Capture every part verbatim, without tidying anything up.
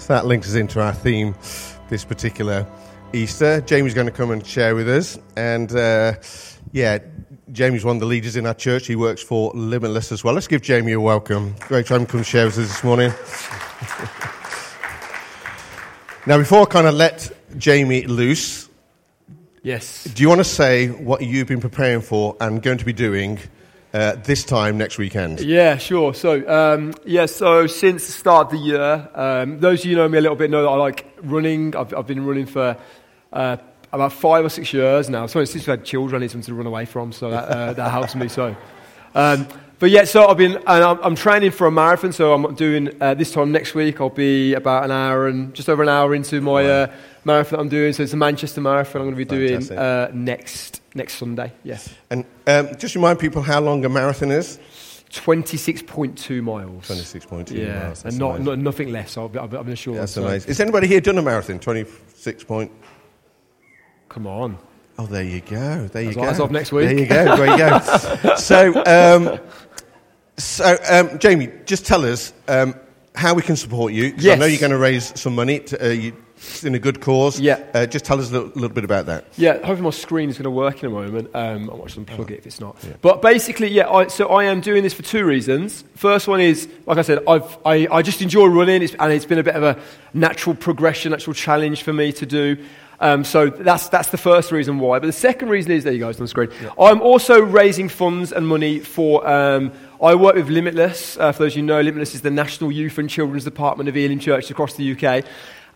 So that links us into our theme this particular Easter. Jamie's going to come and share with us. And uh, yeah, Jamie's one of the leaders in our church. He works for Limitless as well. Let's give Jamie a welcome. Great time to come share with us this morning. Now, before I kind of let Jamie loose, yes. Do you want to say what you've been preparing for and going to be doing uh, this time next weekend? Yeah, sure. So, um, yeah, so since the start of the year, um, those of you who know me a little bit know that I like running. I've, I've been running for uh, about five or six years now. So since we had children, I need something to run away from, so that, uh, that helps me. So, um, but yeah, so I've been, and I'm, I'm training for a marathon. So I'm doing uh, this time next week. I'll be about an hour and just over an hour into my uh, marathon that I'm doing. So it's a Manchester marathon. I'm going to be Fantastic. doing uh, next next Sunday. Yes. And um, just remind people how long a marathon is. twenty-six point two miles twenty-six point two yeah. miles. And not, not nothing less. I'll be, I'll be, I'm sure. That's so. Amazing. Has anybody here done a marathon? twenty-six point. Come on. Oh, there you go. There you go. That's off next week. There you go. There you go. So. Um, So, um, Jamie, just tell us um, how we can support you. Yes. I know you're going to raise some money to, uh, you, in a good cause. Yeah. Uh, just tell us a little, little bit about that. Yeah, hopefully my screen is going to work in a moment. Um, I'll watch them plug it if it's not. Yeah. But basically, yeah, I, so I am doing this for two reasons. First one is, like I said, I've, I, I just enjoy running, it's, and it's been a bit of a natural progression, natural challenge for me to do. Um, so that's that's the first reason why. But the second reason is, there you go, it's on the screen. Yeah. I'm also raising funds and money for, um, I work with Limitless. Uh, for those of you who know, Limitless is the National Youth and Children's Department of Ealing Church across the U K.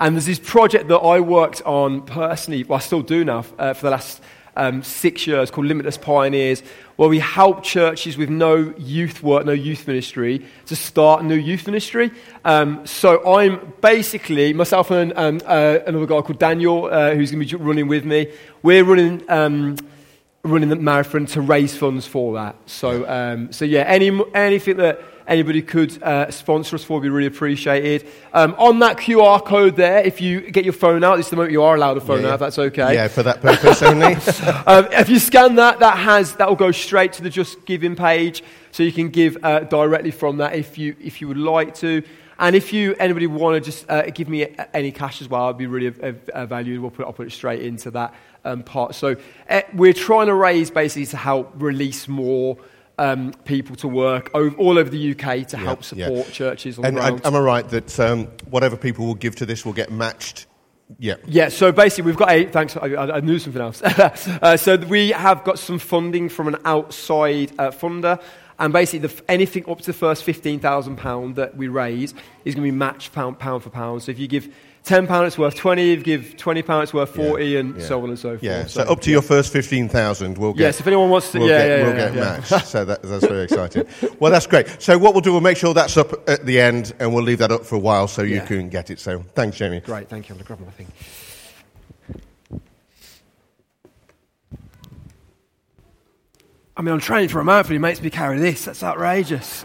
And there's this project that I worked on personally, well, I still do now, uh, for the last um, six years called Limitless Pioneers, where we help churches with no youth work, no youth ministry, to start a new youth ministry. Um, so I'm basically, myself and um, uh, another guy called Daniel, uh, who's going to be running with me, we're running um, running the marathon to raise funds for that. So um, so yeah, any anything that anybody could uh, sponsor us for would be really appreciated. Um, on that Q R code there, if you get your phone out, this is the moment you are allowed a phone yeah, out, if that's okay. Yeah, for that purpose only. um, if you scan that, that has that will go straight to the Just Giving page, so you can give uh, directly from that if you if you would like to. And if you anybody want to just uh, give me a, any cash as well, I'd be really a, a, a valued. We'll put I'll put it straight into that um, part. So uh, we're trying to raise basically to help release more Um, people to work over, all over the U K to yeah, help support yeah. churches on and the ground. I, am I right that um, whatever people will give to this will get matched? Yeah. Yeah, so basically we've got a... Thanks, I, I knew something else. uh, so we have got some funding from an outside uh, funder, and basically the, anything up to the first fifteen thousand pounds that we raise is going to be matched pound, pound for pound. So if you give ten pounds, it's worth twenty. If you give twenty pounds, it's worth forty, yeah, and yeah. so on and so forth. Yeah, so, so up to yeah. your first fifteen thousand, we'll get... Yes, if anyone wants to... We'll yeah, get, yeah, we'll yeah, get yeah. matched, so that, that's very exciting. Well, that's great. So what we'll do, we'll make sure that's up at the end, and we'll leave that up for a while so you yeah. can get it. So thanks, Jamie. Great, thank you. I'm going to grab my thing. I mean, I'm training for a marathon, he makes me carry this. That's outrageous.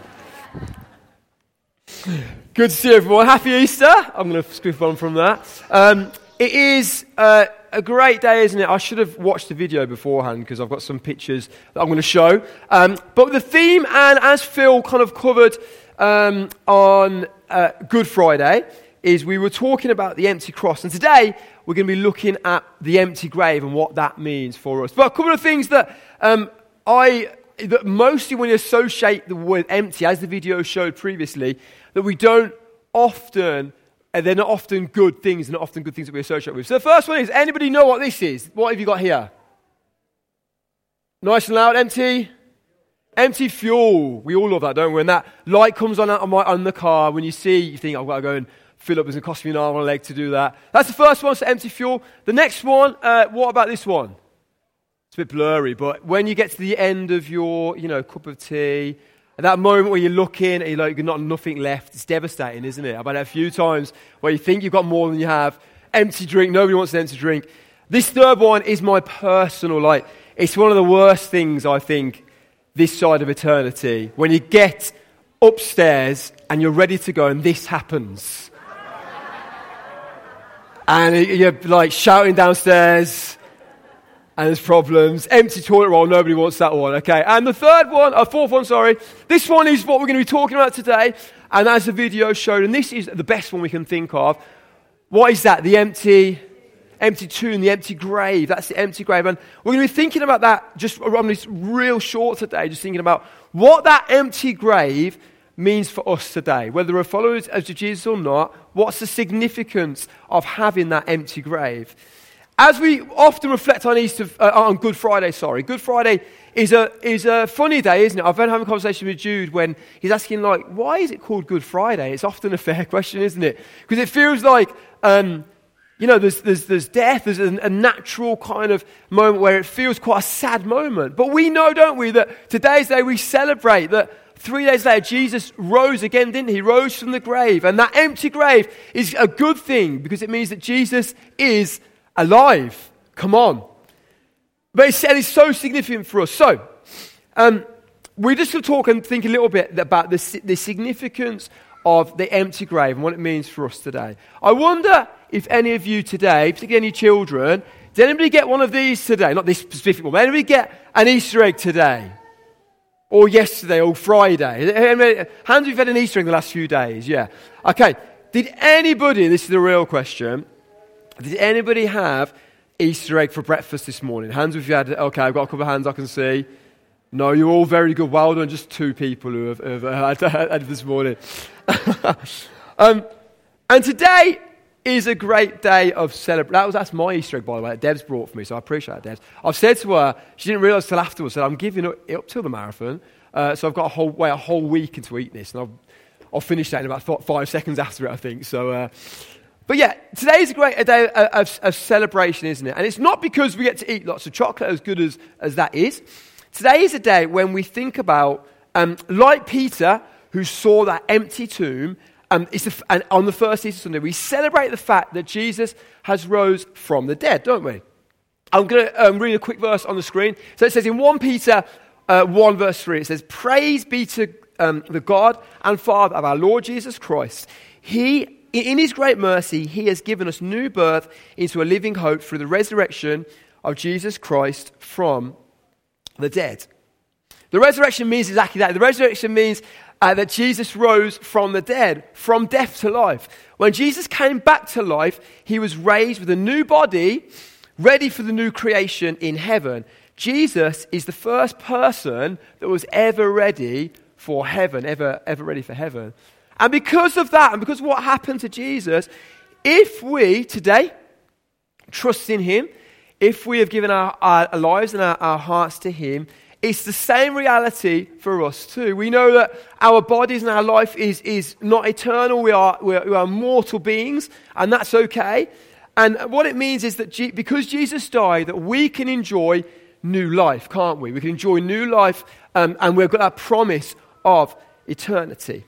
Good to see everyone. Happy Easter. I'm going to scoop on from that. Um, it is uh, a great day, isn't it? I should have watched the video beforehand because I've got some pictures that I'm going to show. Um, but the theme, and as Phil kind of covered um, on uh, Good Friday, is we were talking about the empty cross. And today we're going to be looking at the empty grave and what that means for us. But a couple of things that um, I... that mostly when you associate the word empty, as the video showed previously, that we don't often, and they're not often good things, and not often good things that we associate with. So the first one is, anybody know what this is? What have you got here? Nice and loud, empty. Empty fuel. We all love that, don't we? When that light comes on on, my, on the car, when you see, you think, I've got to go and fill up, it's going to cost me an arm and a leg to do that. That's the first one, so empty fuel. The next one, uh, what about this one? It's a bit blurry, but when you get to the end of your, you know, cup of tea, at that moment where you're looking and you're like, not nothing left, it's devastating, isn't it? I've had a few times where you think you've got more than you have, empty drink, nobody wants an empty drink. This third one is my personal, like, it's one of the worst things, I think, this side of eternity. When you get upstairs and you're ready to go and this happens. And you're like shouting downstairs. And there's problems. Empty toilet roll, nobody wants that one, okay? And the third one, uh, fourth one, sorry. This one is what we're going to be talking about today. And as the video showed, and this is the best one we can think of, what is that? The empty, empty tomb, the empty grave. That's the empty grave. And we're going to be thinking about that just on this real short today, just thinking about what that empty grave means for us today. Whether we're followers of Jesus or not, what's the significance of having that empty grave? As we often reflect on Easter, uh, on Good Friday, sorry. Good Friday is a is a funny day, isn't it? I've been having a conversation with Jude when he's asking, like, why is it called Good Friday? It's often a fair question, isn't it? Because it feels like, um, you know, there's there's, there's death, there's a, a natural kind of moment where it feels quite a sad moment. But we know, don't we, that today's day we celebrate that three days later, Jesus rose again, didn't he? He rose from the grave. And that empty grave is a good thing because it means that Jesus is alive. Come on. But it's, and it's so significant for us. So, um, we're just going to talk and think a little bit about the, the significance of the empty grave and what it means for us today. I wonder if any of you today, particularly any children, did anybody get one of these today? Not this specific one, but anybody get an Easter egg today? Or yesterday, or Friday? Hands if you've had an Easter egg the last few days, yeah. Okay, did anybody, this is the real question, did anybody have Easter egg for breakfast this morning? Hands if you had. Okay, I've got a couple of hands I can see. No, you're all very good. Well done, just two people who have, have had, had this morning. um, and today is a great day of celebration. That was that's my Easter egg, by the way, that Deb's brought for me, so I appreciate that, Deb. I've said to her, she didn't realise till afterwards, that I'm giving up, up till the marathon, uh, so I've got a whole wait a whole week into eating this, and I'll, I'll finish that in about th- five seconds after it, I think. So. Uh, But yeah, today is a great day of, of celebration, isn't it? And it's not because we get to eat lots of chocolate, as good as, as that is. Today is a day when we think about, um, like Peter, who saw that empty tomb, um, it's the, and on the first Easter Sunday, we celebrate the fact that Jesus has rose from the dead, don't we? I'm going to um, read a quick verse on the screen. So it says in First Peter uh, one, verse three, it says, "Praise be to um, the God and Father of our Lord Jesus Christ. He In his great mercy, he has given us new birth into a living hope through the resurrection of Jesus Christ from the dead." The resurrection means exactly that. The resurrection means uh, that Jesus rose from the dead, from death to life. When Jesus came back to life, he was raised with a new body, ready for the new creation in heaven. Jesus is the first person that was ever ready for heaven, ever, ever ready for heaven. And because of that, and because of what happened to Jesus, if we today trust in him, if we have given our, our lives and our, our hearts to him, it's the same reality for us too. We know that our bodies and our life is, is not eternal. We are, we are we are mortal beings, and that's okay. And what it means is that G, because Jesus died, that we can enjoy new life, can't we? We can enjoy new life, um, and we've got that promise of eternity.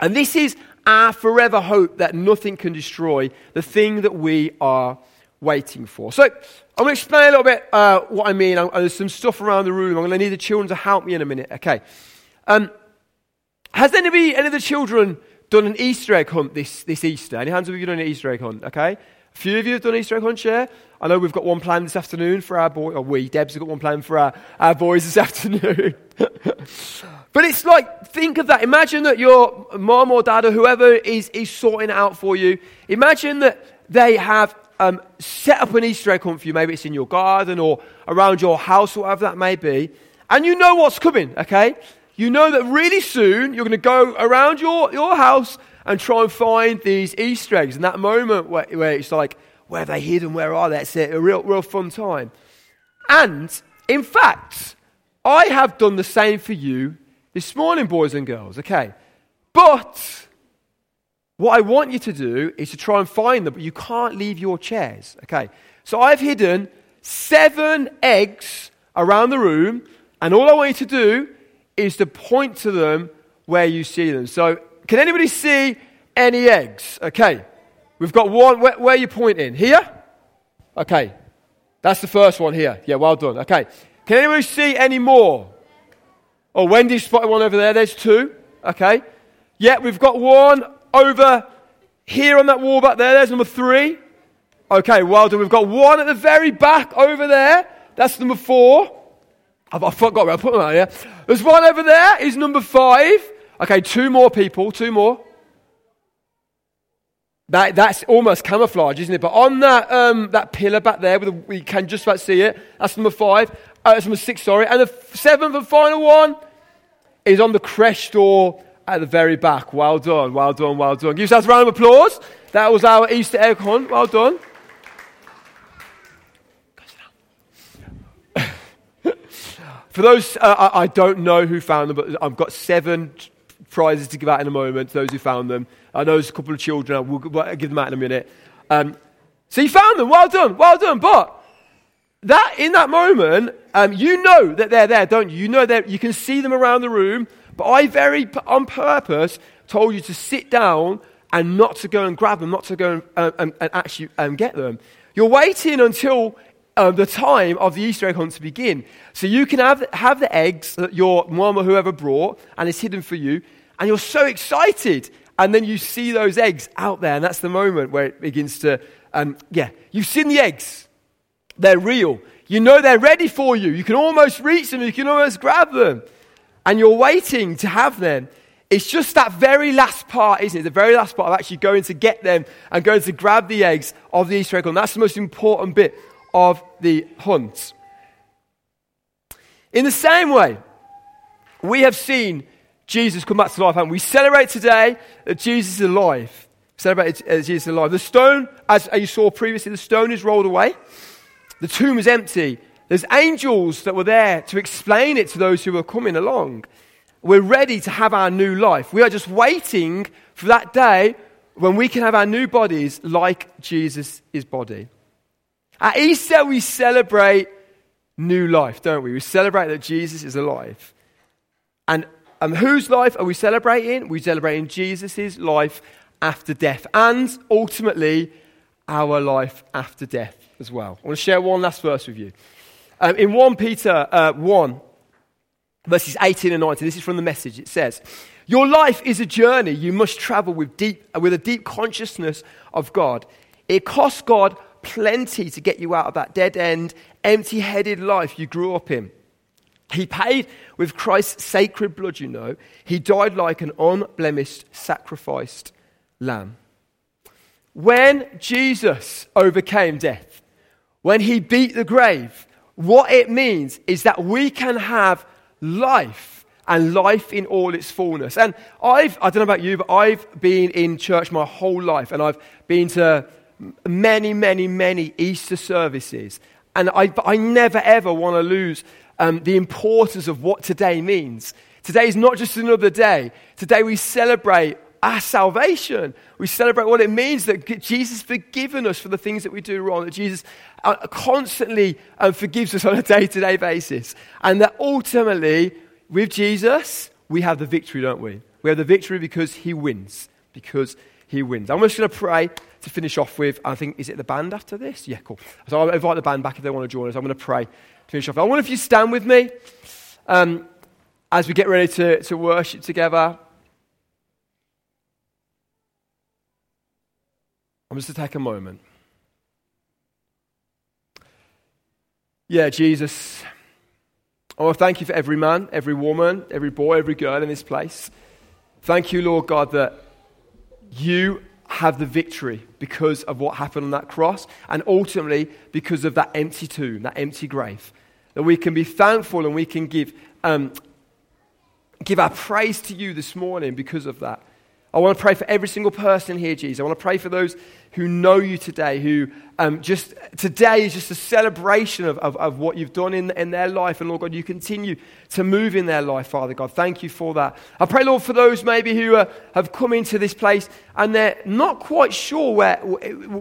And this is our forever hope that nothing can destroy, the thing that we are waiting for. So I'm going to explain a little bit uh, what I mean. I'm, there's some stuff around the room. I'm going to need the children to help me in a minute. Okay. Um, has anybody, any of the children done an Easter egg hunt this, this Easter? Any hands up if you've done an Easter egg hunt? Okay. A few of you have done an Easter egg hunt, share. I know we've got one planned this afternoon for our boys. Or we, Deb's got one planned for our, our boys this afternoon. But it's like, think of that. Imagine that your mom or dad or whoever is, is sorting it out for you. Imagine that they have um, set up an Easter egg hunt for you. Maybe it's in your garden or around your house or whatever that may be. And you know what's coming, okay? You know that really soon you're going to go around your, your house and try and find these Easter eggs. And that moment where, where it's like, where are they hidden? Where are they? It's a real, real fun time. And in fact, I have done the same for you this morning, boys and girls, okay? But what I want you to do is to try and find them, but you can't leave your chairs, okay? So I've hidden seven eggs around the room, and all I want you to do is to point to them where you see them. So can anybody see any eggs? Okay, we've got one. Where, where are you pointing? Here? Okay, that's the first one here. Yeah, well done. Okay, can anybody see any more? Oh, Wendy spotted one over there. There's two. Okay. Yeah, we've got one over here on that wall back there. There's number three. Okay, well done. We've got one at the very back over there. That's number four. I've, I forgot where I put them out, yeah. There's one over there. Is number five. Okay, two more people, two more. That That's almost camouflage, isn't it? But on that um, that pillar back there, with the, we can just about see it. That's number five. Uh, that's number six, sorry. And the seventh and final one is on the creche door at the very back. Well done, well done, well done. Give us a round of applause. That was our Easter egg hunt. Well done. For those, uh, I, I don't know who found them, but I've got seven prizes to give out in a moment to those who found them. I know there's a couple of children. We'll give them out in a minute. Um, so you found them. Well done. Well done. But that in that moment, um, you know that they're there, don't you? You know that you can see them around the room. But I very on purpose told you to sit down and not to go and grab them, not to go and, um, and, and actually um, get them. You're waiting until Um, the time of the Easter egg hunt to begin. So you can have have the eggs that your mum or whoever brought and it's hidden for you, and you're so excited, and then you see those eggs out there, and that's the moment where it begins to, um, yeah, you've seen the eggs. They're real. You know they're ready for you. You can almost reach them. You can almost grab them. And you're waiting to have them. It's just that very last part, isn't it? The very last part of actually going to get them and going to grab the eggs of the Easter egg hunt. That's the most important bit of the hunt. In the same way, we have seen Jesus come back to life, and we celebrate today that Jesus is alive. Celebrate uh, Jesus is alive. The stone, as you saw previously, the stone is rolled away. The tomb is empty. There's angels that were there to explain it to those who were coming along. We're ready to have our new life. We are just waiting for that day when we can have our new bodies like Jesus' body. At Easter, we celebrate new life, don't we? We celebrate that Jesus is alive. And, and whose life are we celebrating? We're celebrating Jesus' life after death, and ultimately, our life after death as well. I want to share one last verse with you. Um, in First Peter uh, one, verses eighteen and nineteen, this is from the Message. It says, "Your life is a journey you must travel with, deep, with a deep consciousness of God. It costs God plenty to get you out of that dead-end, empty-headed life you grew up in. He paid with Christ's sacred blood, you know. He died like an unblemished, sacrificed lamb." When Jesus overcame death, when he beat the grave, what it means is that we can have life, and life in all its fullness. And I've, I don't know about you, but I've been in church my whole life, and I've been to many, many, many Easter services. And I, but I never, ever want to lose um, the importance of what today means. Today is not just another day. Today we celebrate our salvation. We celebrate what it means that Jesus has forgiven us for the things that we do wrong, that Jesus uh, constantly um, forgives us on a day-to-day basis. And that ultimately, with Jesus, we have the victory, don't we? We have the victory because he wins, because he wins. I'm just going to pray to finish off with. I think, is it the band after this? Yeah, cool. So I'll invite the band back if they want to join us. I'm going to pray to finish off. I wonder if you stand with me um, as we get ready to, to worship together. I'm just going to take a moment. Yeah, Jesus, I want to thank you for every man, every woman, every boy, every girl in this place. Thank you, Lord God, that you have the victory because of what happened on that cross, and ultimately because of that empty tomb, that empty grave, that we can be thankful and we can give um, give our praise to you this morning because of that. I want to pray for every single person here, Jesus. I want to pray for those who know you today, who um, just today is just a celebration of, of, of what you've done in, in their life. And Lord God, you continue to move in their life, Father God. Thank you for that. I pray, Lord, for those maybe who uh, have come into this place and they're not quite sure where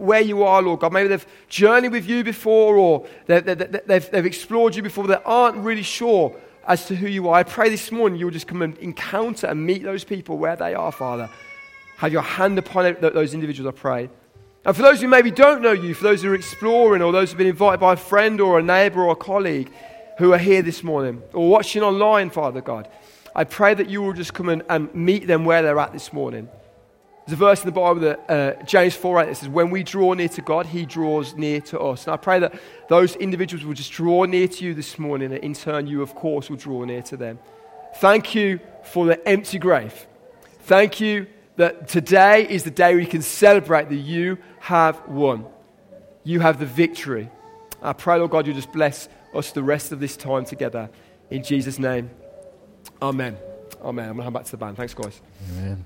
where you are, Lord God. Maybe they've journeyed with you before, or they've, they've, they've explored you before, but they aren't really sure as to who you are. I pray this morning you'll just come and encounter and meet those people where they are, Father. Have your hand upon those individuals, I pray. And for those who maybe don't know you, for those who are exploring, or those who have been invited by a friend or a neighbour or a colleague who are here this morning, or watching online, Father God, I pray that you will just come and, and meet them where they're at this morning. There's a verse in the Bible that uh, James four eight that says, "When we draw near to God, he draws near to us." And I pray that those individuals will just draw near to you this morning, and in turn you, of course, will draw near to them. Thank you for the empty grave. Thank you that today is the day we can celebrate that you have won. You have the victory. I pray, Lord God, you just bless us the rest of this time together. In Jesus' name, amen. Amen. I'm going to hand back to the band. Thanks, guys. Amen.